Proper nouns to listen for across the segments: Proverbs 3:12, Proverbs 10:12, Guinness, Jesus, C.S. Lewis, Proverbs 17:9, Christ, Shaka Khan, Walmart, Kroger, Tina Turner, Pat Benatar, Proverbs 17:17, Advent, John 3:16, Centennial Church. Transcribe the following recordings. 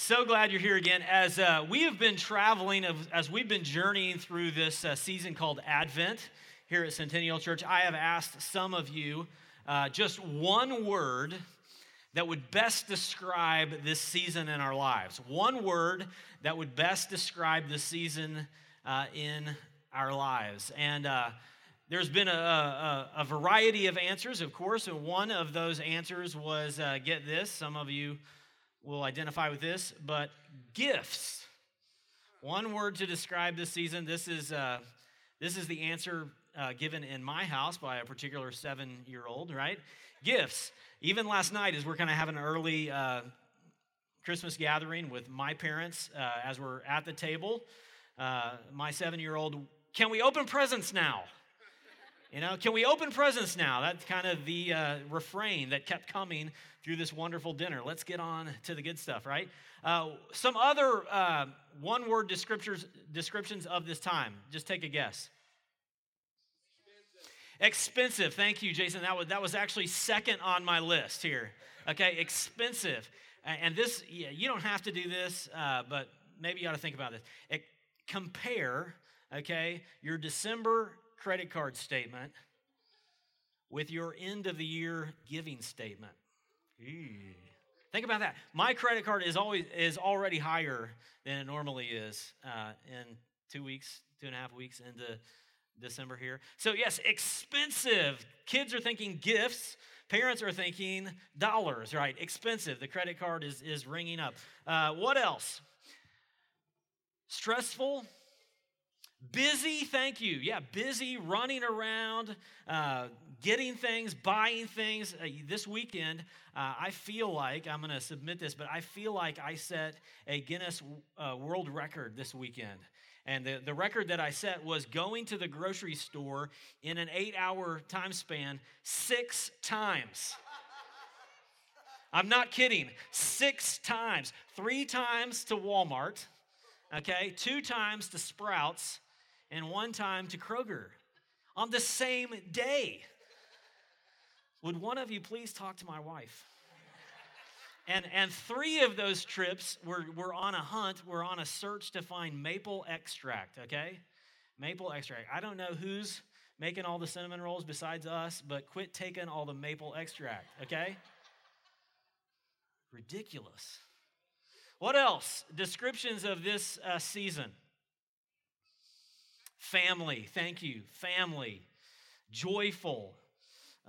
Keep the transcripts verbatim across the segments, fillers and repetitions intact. So glad you're here again. As uh, we have been traveling, as we've been journeying through this uh, season called Advent here at Centennial Church, I have asked some of you uh, just one word that would best describe this season in our lives. One word that would best describe the season uh, in our lives. And uh, there's been a, a, a variety of answers, of course, and one of those answers was, uh, get this, some of you will identify with this, but gifts. One word to describe this season. This is uh, this is the answer uh, given in my house by a particular seven-year-old, right? Gifts. Even last night, as we're kind of having an early uh, Christmas gathering with my parents, uh, as we're at the table, uh, my seven-year-old, can we open presents now? You know, can we open presents now? That's kind of the uh, refrain that kept coming through this wonderful dinner. Let's get on to the good stuff, right? Uh, some other uh, one-word descriptions of this time. Just take a guess. Expensive. Expensive. Thank you, Jason. That was that was actually second on my list here. Okay, expensive. And this, yeah, you don't have to do this, uh, but maybe you ought to think about this. It, compare, okay, your December credit card statement with your end of the year giving statement. Eee. Think about that. My credit card is always is already higher than it normally is uh, in two weeks, two and a half weeks into December here. So yes, expensive. Kids are thinking gifts. Parents are thinking dollars, right? Expensive. The credit card is is ringing up. Uh, what else? Stressful. Busy, thank you. Yeah, busy, running around, uh, getting things, buying things. Uh, this weekend, uh, I feel like, I'm going to submit this, but I feel like I set a Guinness uh, World Record this weekend. And the, the record that I set was going to the grocery store in an eight-hour time span six times. I'm not kidding. Six times. Three times to Walmart, okay, two times to Sprouts, and one time to Kroger on the same day. Would one of you please talk to my wife? And and three of those trips were, were on a hunt, we're on a search to find maple extract, okay? Maple extract. I don't know who's making all the cinnamon rolls besides us, but quit taking all the maple extract, okay? Ridiculous. What else? Descriptions of this uh, season. Family, thank you. Family, joyful,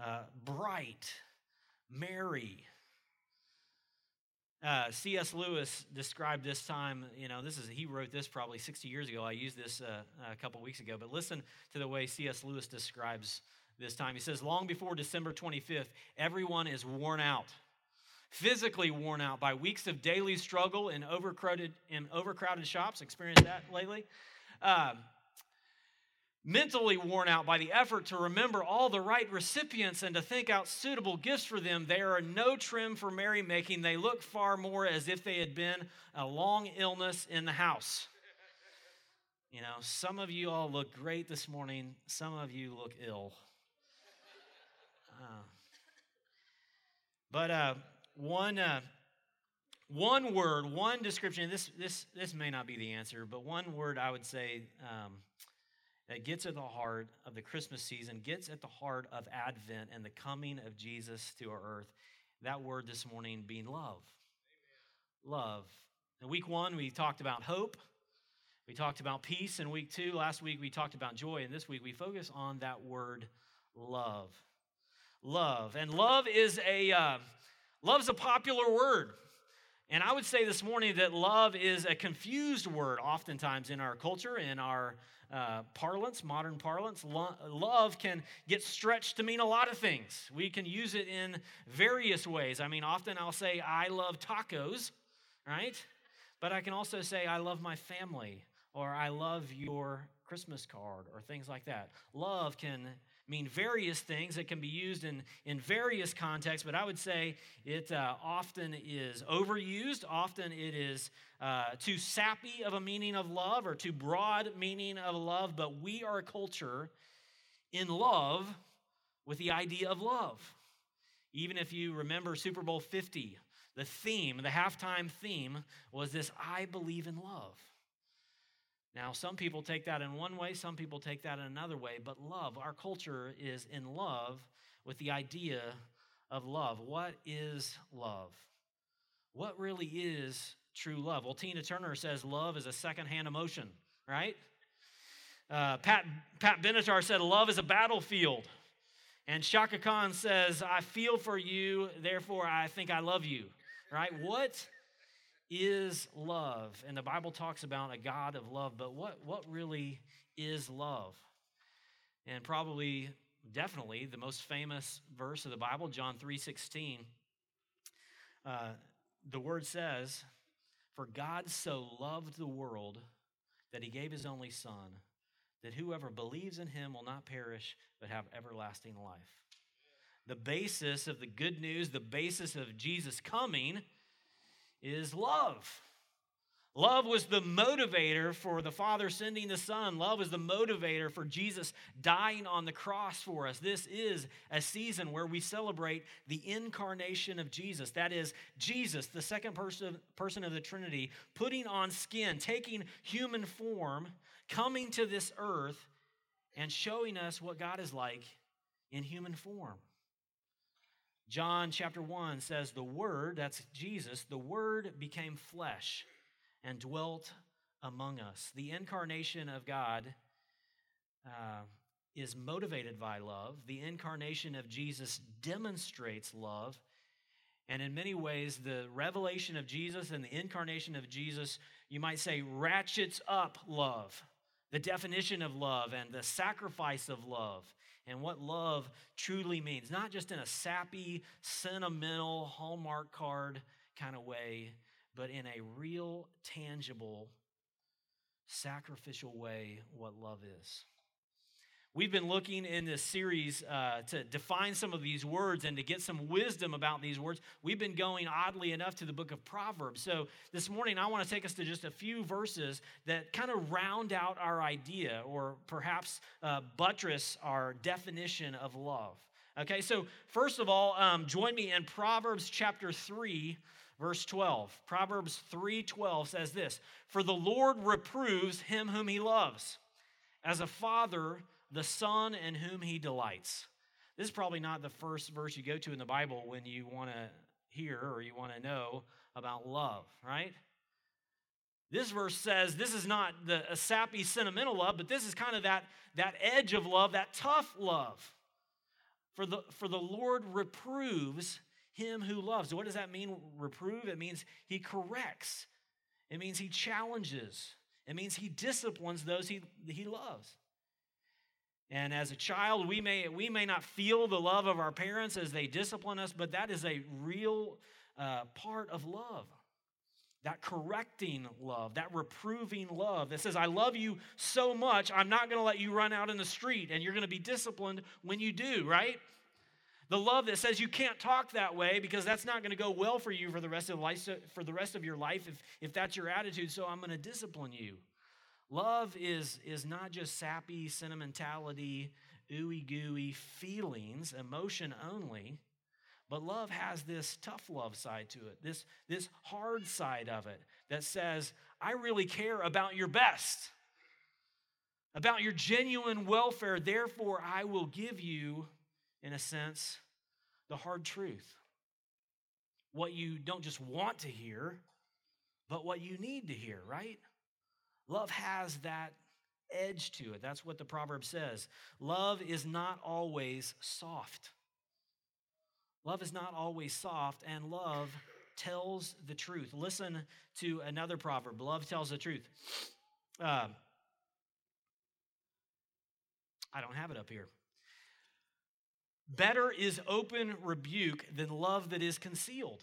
uh, bright, merry. Uh, C S. Lewis described this time, you know, this is he wrote this probably sixty years ago. I used this uh, a couple weeks ago, but listen to the way C S. Lewis describes this time. He says, long before December twenty-fifth, everyone is worn out. Physically worn out by weeks of daily struggle in overcrowded in overcrowded shops. Experienced that lately. Uh, mentally worn out by the effort to remember all the right recipients and to think out suitable gifts for them. They are no trim for merrymaking. They look far more as if they had been a long illness in the house. You know, some of you all look great this morning. Some of you look ill. Uh, but... Uh, One, uh, one word, one description. This, this, this may not be the answer, but one word I would say um, that gets at the heart of the Christmas season, gets at the heart of Advent and the coming of Jesus to our earth. That word this morning being love. Amen. Love. In week one, we talked about hope. We talked about peace in week two. Last week, we talked about joy, and this week, we focus on that word, love. Love. And love is a... Uh, Love's a popular word, and I would say this morning that love is a confused word oftentimes in our culture, in our uh, parlance, modern parlance. Lo- love can get stretched to mean a lot of things. We can use it in various ways. I mean, often I'll say, I love tacos, right? But I can also say, I love my family, or I love your Christmas card, or things like that. Love can mean various things. It can be used in, in various contexts, but I would say it uh, often is overused. Often it is uh, too sappy of a meaning of love or too broad meaning of love, but we are a culture in love with the idea of love. Even if you remember Super Bowl fifty, the theme, the halftime theme was this, I believe in love. Now, some people take that in one way, some people take that in another way, but love, our culture is in love with the idea of love. What is love? What really is true love? Well, Tina Turner says love is a secondhand emotion, right? Uh, Pat, Pat Benatar said love is a battlefield. And Shaka Khan says, I feel for you, therefore I think I love you, right? What is love? And the Bible talks about a God of love, but what, what really is love? And probably, definitely, the most famous verse of the Bible, John three sixteen, uh, the word says, for God so loved the world that he gave his only son, that whoever believes in him will not perish, but have everlasting life. The basis of the good news, the basis of Jesus coming is love. Love was the motivator for the Father sending the Son. Love is the motivator for Jesus dying on the cross for us. This is a season where we celebrate the incarnation of Jesus. That is, Jesus, the second person, person of the Trinity, putting on skin, taking human form, coming to this earth, and showing us what God is like in human form. John chapter one says, the Word, that's Jesus, the Word became flesh and dwelt among us. The incarnation of God uh, is motivated by love. The incarnation of Jesus demonstrates love. And in many ways, the revelation of Jesus and the incarnation of Jesus, you might say, ratchets up love, the definition of love and the sacrifice of love and what love truly means, not just in a sappy, sentimental, Hallmark card kind of way, but in a real, tangible, sacrificial way, what love is. We've been looking in this series uh, to define some of these words and to get some wisdom about these words. We've been going, oddly enough, to the book of Proverbs. So this morning, I want to take us to just a few verses that kind of round out our idea or perhaps uh, buttress our definition of love. Okay, so first of all, um, join me in Proverbs chapter three, verse twelve. Proverbs three twelve says this, for the Lord reproves him whom he loves, as a father the son in whom he delights. This is probably not the first verse you go to in the Bible when you want to hear or you want to know about love, right? This verse says this is not the, a sappy, sentimental love, but this is kind of that, that edge of love, that tough love. For the, for the Lord reproves him who loves. What does that mean, reprove? It means he corrects. It means he challenges. It means he disciplines those he, he loves. And as a child, we may we may not feel the love of our parents as they discipline us, but that is a real uh, part of love, that correcting love, that reproving love that says, I love you so much, I'm not going to let you run out in the street, and you're going to be disciplined when you do, right? The love that says you can't talk that way because that's not going to go well for you for the rest of life, so for the rest of your life if, if that's your attitude, so I'm going to discipline you. Love is, is not just sappy, sentimentality, ooey-gooey feelings, emotion only, but love has this tough love side to it, this, this hard side of it that says, I really care about your best, about your genuine welfare, therefore I will give you, in a sense, the hard truth. What you don't just want to hear, but what you need to hear, right? Love has that edge to it. That's what the proverb says. Love is not always soft. Love is not always soft, and love tells the truth. Listen to another proverb. Love tells the truth. Uh, I don't have it up here. Better is open rebuke than love that is concealed.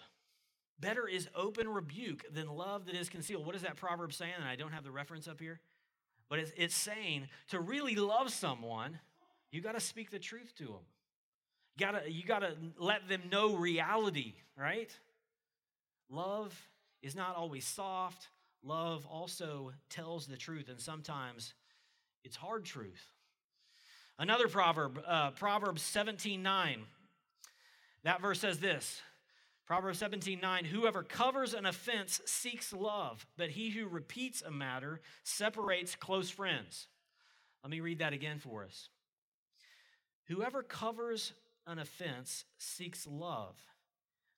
Better is open rebuke than love that is concealed. What is that proverb saying? And I don't have the reference up here. But it's, it's saying to really love someone, you got to speak the truth to them. Gotta, you got to let them know reality, right? Love is not always soft. Love also tells the truth, and sometimes it's hard truth. Another proverb, uh, Proverbs seventeen nine. That verse says this, Proverbs seventeen nine, whoever covers an offense seeks love, but he who repeats a matter separates close friends. Let me read that again for us. Whoever covers an offense seeks love,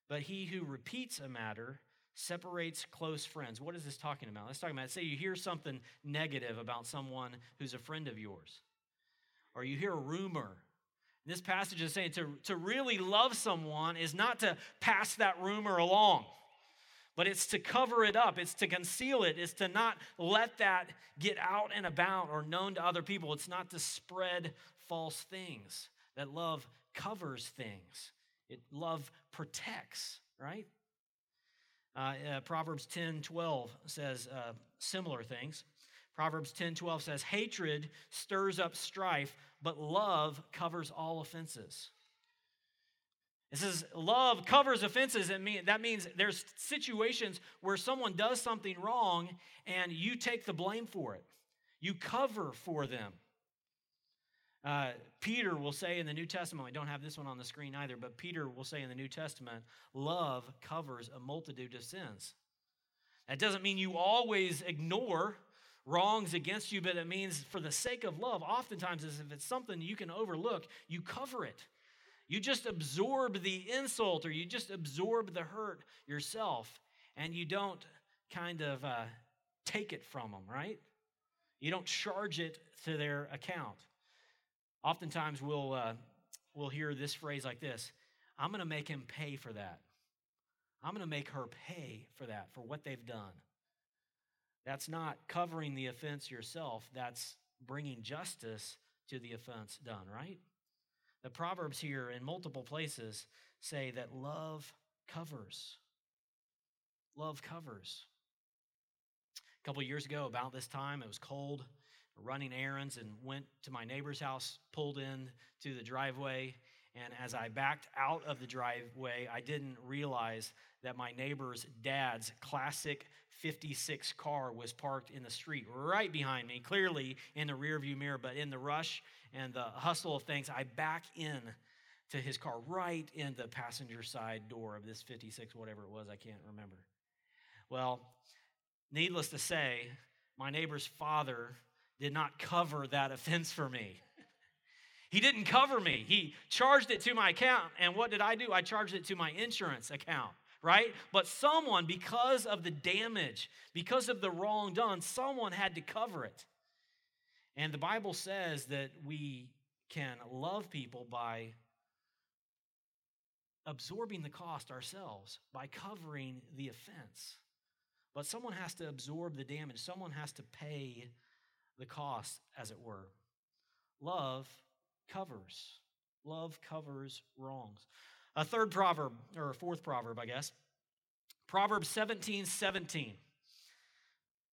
but he who repeats a matter separates close friends. What is this talking about? Let's talk about it. Say you hear something negative about someone who's a friend of yours, or you hear a rumor. This passage is saying to, to really love someone is not to pass that rumor along, but it's to cover it up. It's to conceal it. It's to not let that get out and about or known to other people. It's not to spread false things. That love covers things. It love protects, right? Uh, uh, Proverbs ten twelve says uh, similar things. Proverbs ten twelve says, hatred stirs up strife, but love covers all offenses. It says love covers offenses. That mean, that means there's situations where someone does something wrong and you take the blame for it. You cover for them. Uh, Peter will say in the New Testament, I don't have this one on the screen either, but Peter will say in the New Testament, love covers a multitude of sins. That doesn't mean you always ignore wrongs against you, but it means for the sake of love, oftentimes if it's something you can overlook, you cover it. You just absorb the insult or you just absorb the hurt yourself and you don't kind of uh, take it from them, right? You don't charge it to their account. Oftentimes we'll, uh, we'll hear this phrase like this, I'm going to make him pay for that. I'm going to make her pay for that, for what they've done. That's not covering the offense yourself. That's bringing justice to the offense done, right? The Proverbs here in multiple places say that love covers. Love covers. A couple years ago, about this time, it was cold, running errands, and went to my neighbor's house, pulled in to the driveway, and as I backed out of the driveway, I didn't realize that my neighbor's dad's classic fifty-six car was parked in the street right behind me, clearly in the rearview mirror, but in the rush and the hustle of things, I back in to his car right in the passenger side door of this fifty-six, whatever it was, I can't remember. Well, needless to say, my neighbor's father did not cover that offense for me. He didn't cover me. He charged it to my account. And what did I do? I charged it to my insurance account, right? But someone, because of the damage, because of the wrong done, someone had to cover it. And the Bible says that we can love people by absorbing the cost ourselves, by covering the offense. But someone has to absorb the damage. Someone has to pay the cost, as it were. Love covers. Love covers wrongs. A third proverb, or a fourth proverb, I guess. Proverbs seventeen seventeen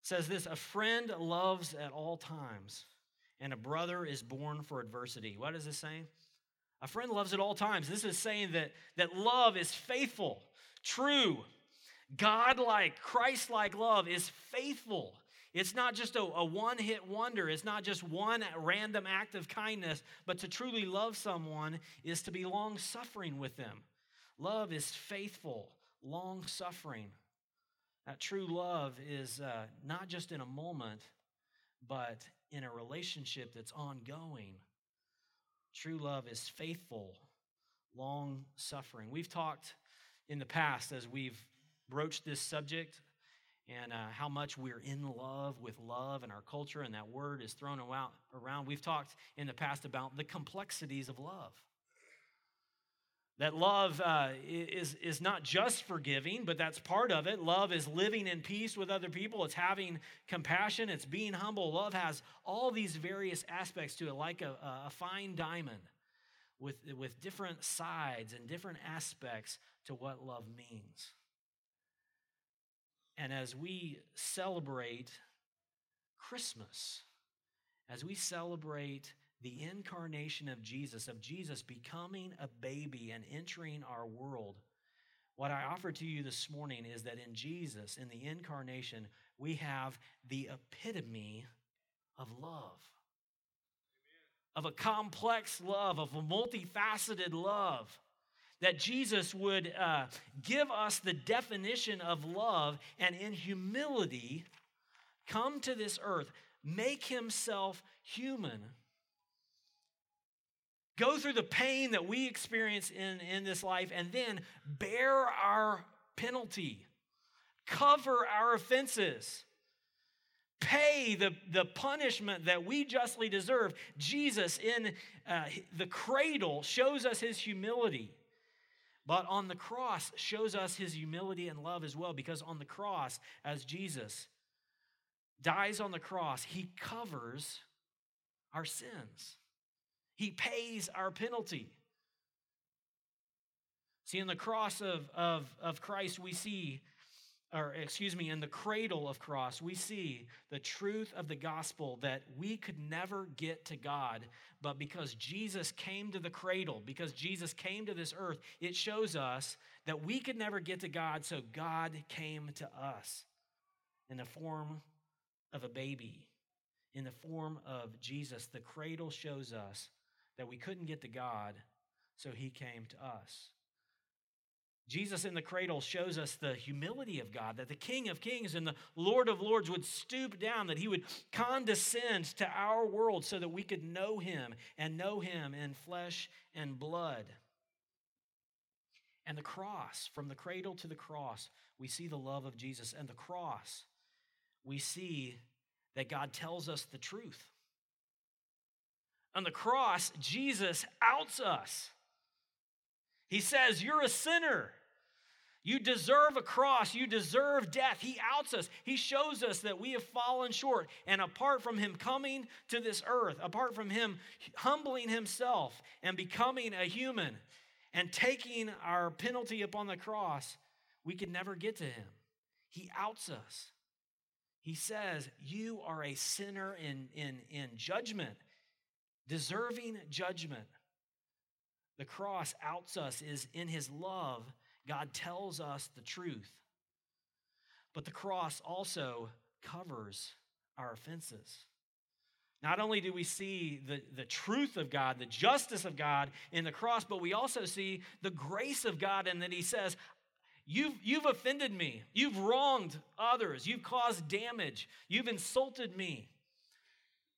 says this, a friend loves at all times, and a brother is born for adversity. What is this saying? A friend loves at all times. This is saying that, that love is faithful, true, God-like, Christ-like love is faithful. It's not just a, a one-hit wonder. It's not just one random act of kindness, but to truly love someone is to be long-suffering with them. Love is faithful, long-suffering. That true love is uh, not just in a moment, but in a relationship that's ongoing. True love is faithful, long-suffering. We've talked in the past as we've broached this subject and uh, how much we're in love with love and our culture, and that word is thrown around. We've talked in the past about the complexities of love. That love uh, is, is not just forgiving, but that's part of it. Love is living in peace with other people. It's having compassion. It's being humble. Love has all these various aspects to it, like a, a fine diamond with, with different sides and different aspects to what love means. And as we celebrate Christmas, as we celebrate the incarnation of Jesus, of Jesus becoming a baby and entering our world, what I offer to you this morning is that in Jesus, in the incarnation, we have the epitome of love. Amen. Of a complex love, of a multifaceted love that Jesus would uh, give us the definition of love and in humility come to this earth, make himself human, go through the pain that we experience in, in this life, and then bear our penalty, cover our offenses, pay the, the punishment that we justly deserve. Jesus in uh, the cradle shows us his humility, but on the cross shows us his humility and love as well, because on the cross, as Jesus dies on the cross, he covers our sins. He pays our penalty. See, in the cross of, of, of Christ, we see, or excuse me, in the cradle of cross, we see the truth of the gospel that we could never get to God, but because Jesus came to the cradle, because Jesus came to this earth, it shows us that we could never get to God, so God came to us in the form of a baby, in the form of Jesus. The cradle shows us that we couldn't get to God, so he came to us. Jesus in the cradle shows us the humility of God, that the King of Kings and the Lord of Lords would stoop down, that he would condescend to our world so that we could know him and know him in flesh and blood. And the cross, from the cradle to the cross, we see the love of Jesus. And the cross, we see that God tells us the truth. On the cross, Jesus outs us. He says, you're a sinner. You deserve a cross. You deserve death. He outs us. He shows us that we have fallen short. And apart from him coming to this earth, apart from him humbling himself and becoming a human and taking our penalty upon the cross, we could never get to him. He outs us. He says, you are a sinner in, in, in judgment, deserving judgment. The cross outs us. Is in his love, God tells us the truth. But the cross also covers our offenses. Not only do we see the, the truth of God, the justice of God in the cross, but we also see the grace of God in that he says, You've, you've offended me. You've wronged others. You've caused damage. You've insulted me.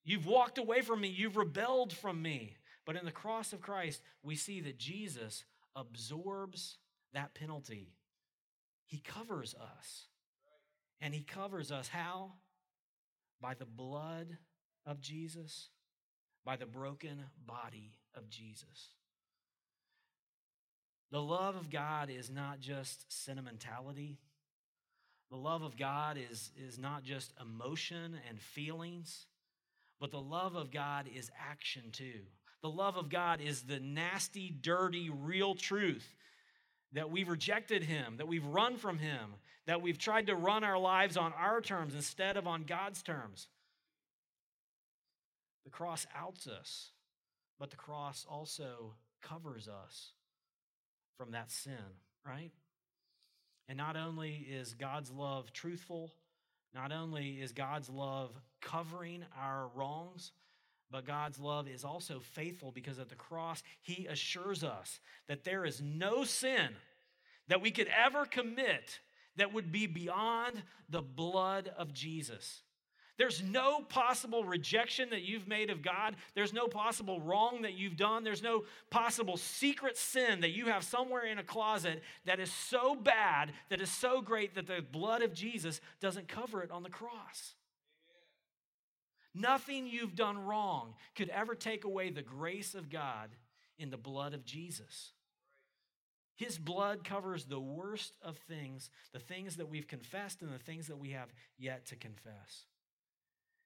You've walked away from me. You've rebelled from me. But in the cross of Christ, we see that Jesus absorbs that penalty. He covers us. And he covers us how? By the blood of Jesus, by the broken body of Jesus. The love of God is not just sentimentality. The love of God is, is not just emotion and feelings, but the love of God is action too. The love of God is the nasty, dirty, real truth that we've rejected him, that we've run from him, that we've tried to run our lives on our terms instead of on God's terms. The cross outs us, but the cross also covers us from that sin, right? And not only is God's love truthful, not only is God's love covering our wrongs, but God's love is also faithful, because at the cross, he assures us that there is no sin that we could ever commit that would be beyond the blood of Jesus. There's no possible rejection that you've made of God. There's no possible wrong that you've done. There's no possible secret sin that you have somewhere in a closet that is so bad, that is so great, that the blood of Jesus doesn't cover it on the cross. Nothing you've done wrong could ever take away the grace of God in the blood of Jesus. His blood covers the worst of things, the things that we've confessed and the things that we have yet to confess.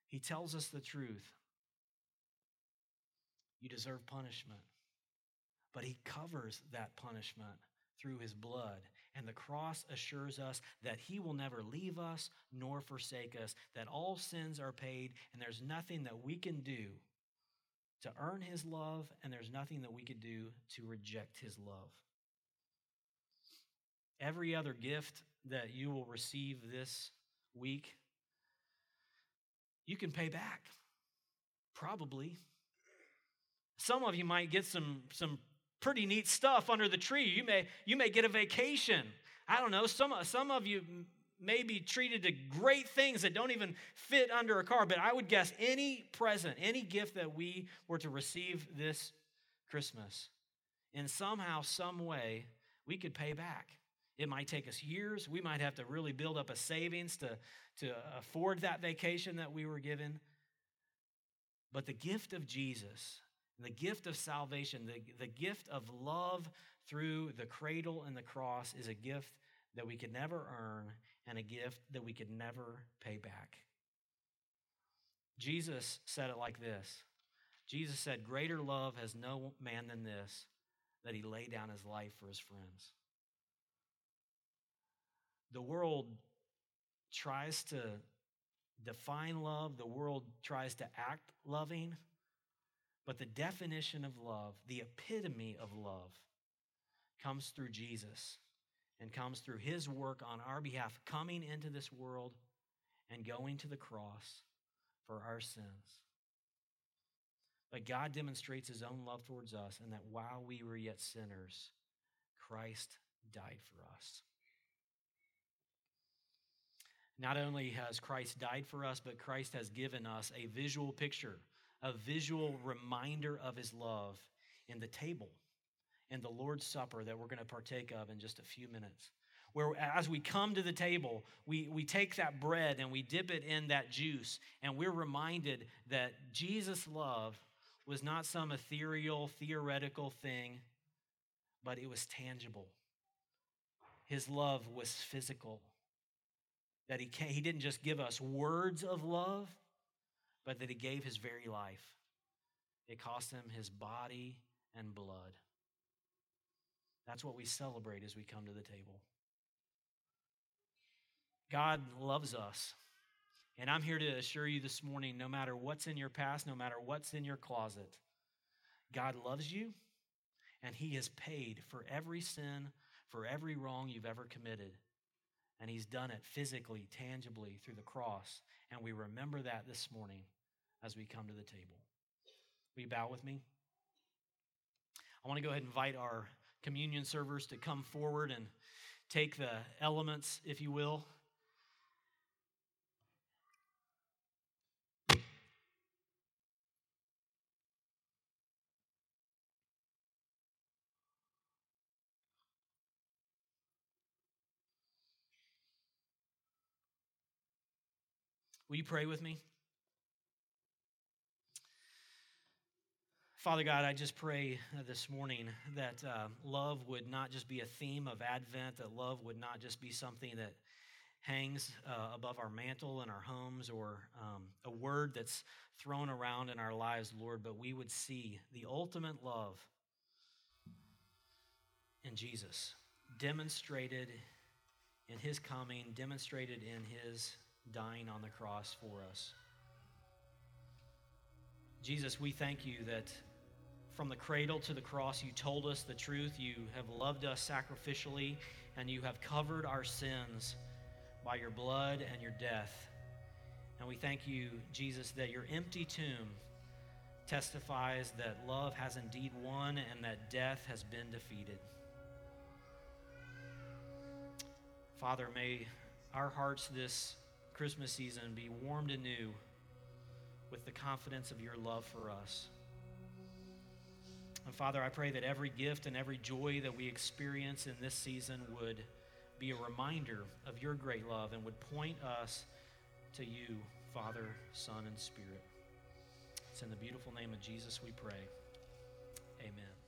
He tells us the truth. You deserve punishment, but he covers that punishment through his blood. And the cross assures us that he will never leave us nor forsake us, that all sins are paid, and there's nothing that we can do to earn his love, and there's nothing that we could do to reject his love. Every other gift that you will receive this week, you can pay back, probably. Some of you might get some, some pretty neat stuff under the tree. You may you may get a vacation. I don't know. Some some of you may be treated to great things that don't even fit under a car. But I would guess any present, any gift that we were to receive this Christmas, in somehow, some way, we could pay back. It might take us years. We might have to really build up a savings to, to afford that vacation that we were given. But the gift of Jesus, the gift of salvation, the, the gift of love through the cradle and the cross is a gift that we could never earn and a gift that we could never pay back. Jesus said it like this. Jesus said, "Greater love has no man than this, that he lay down his life for his friends." The world tries to define love. The world tries to act loving. But the definition of love, the epitome of love, comes through Jesus and comes through his work on our behalf, coming into this world and going to the cross for our sins. But God demonstrates his own love towards us, and that while we were yet sinners, Christ died for us. Not only has Christ died for us, but Christ has given us a visual picture, a visual reminder of his love in the table and the Lord's Supper that we're going to partake of in just a few minutes. Where as we come to the table, we, we take that bread and we dip it in that juice, and we're reminded that Jesus' love was not some ethereal, theoretical thing, but it was tangible. His love was physical. That he came, he didn't just give us words of love, but that he gave his very life. It cost him his body and blood. That's what we celebrate as we come to the table. God loves us. And I'm here to assure you this morning, no matter what's in your past, no matter what's in your closet, God loves you, and he has paid for every sin, for every wrong you've ever committed. And he's done it physically, tangibly through the cross. And we remember that this morning as we come to the table. Will you bow with me? I want to go ahead and invite our communion servers to come forward and take the elements, if you will. Will you pray with me? Father God, I just pray this morning that uh, love would not just be a theme of Advent, that love would not just be something that hangs uh, above our mantle in our homes or um, a word that's thrown around in our lives, Lord, but we would see the ultimate love in Jesus, demonstrated in his coming, demonstrated in his dying on the cross for us. Jesus, we thank you that from the cradle to the cross, you told us the truth. You have loved us sacrificially, and you have covered our sins by your blood and your death. And we thank you, Jesus, that your empty tomb testifies that love has indeed won and that death has been defeated. Father, may our hearts this Christmas season be warmed anew with the confidence of your love for us. And Father, I pray that every gift and every joy that we experience in this season would be a reminder of your great love and would point us to you, Father, Son, and Spirit. It's in the beautiful name of Jesus we pray. Amen.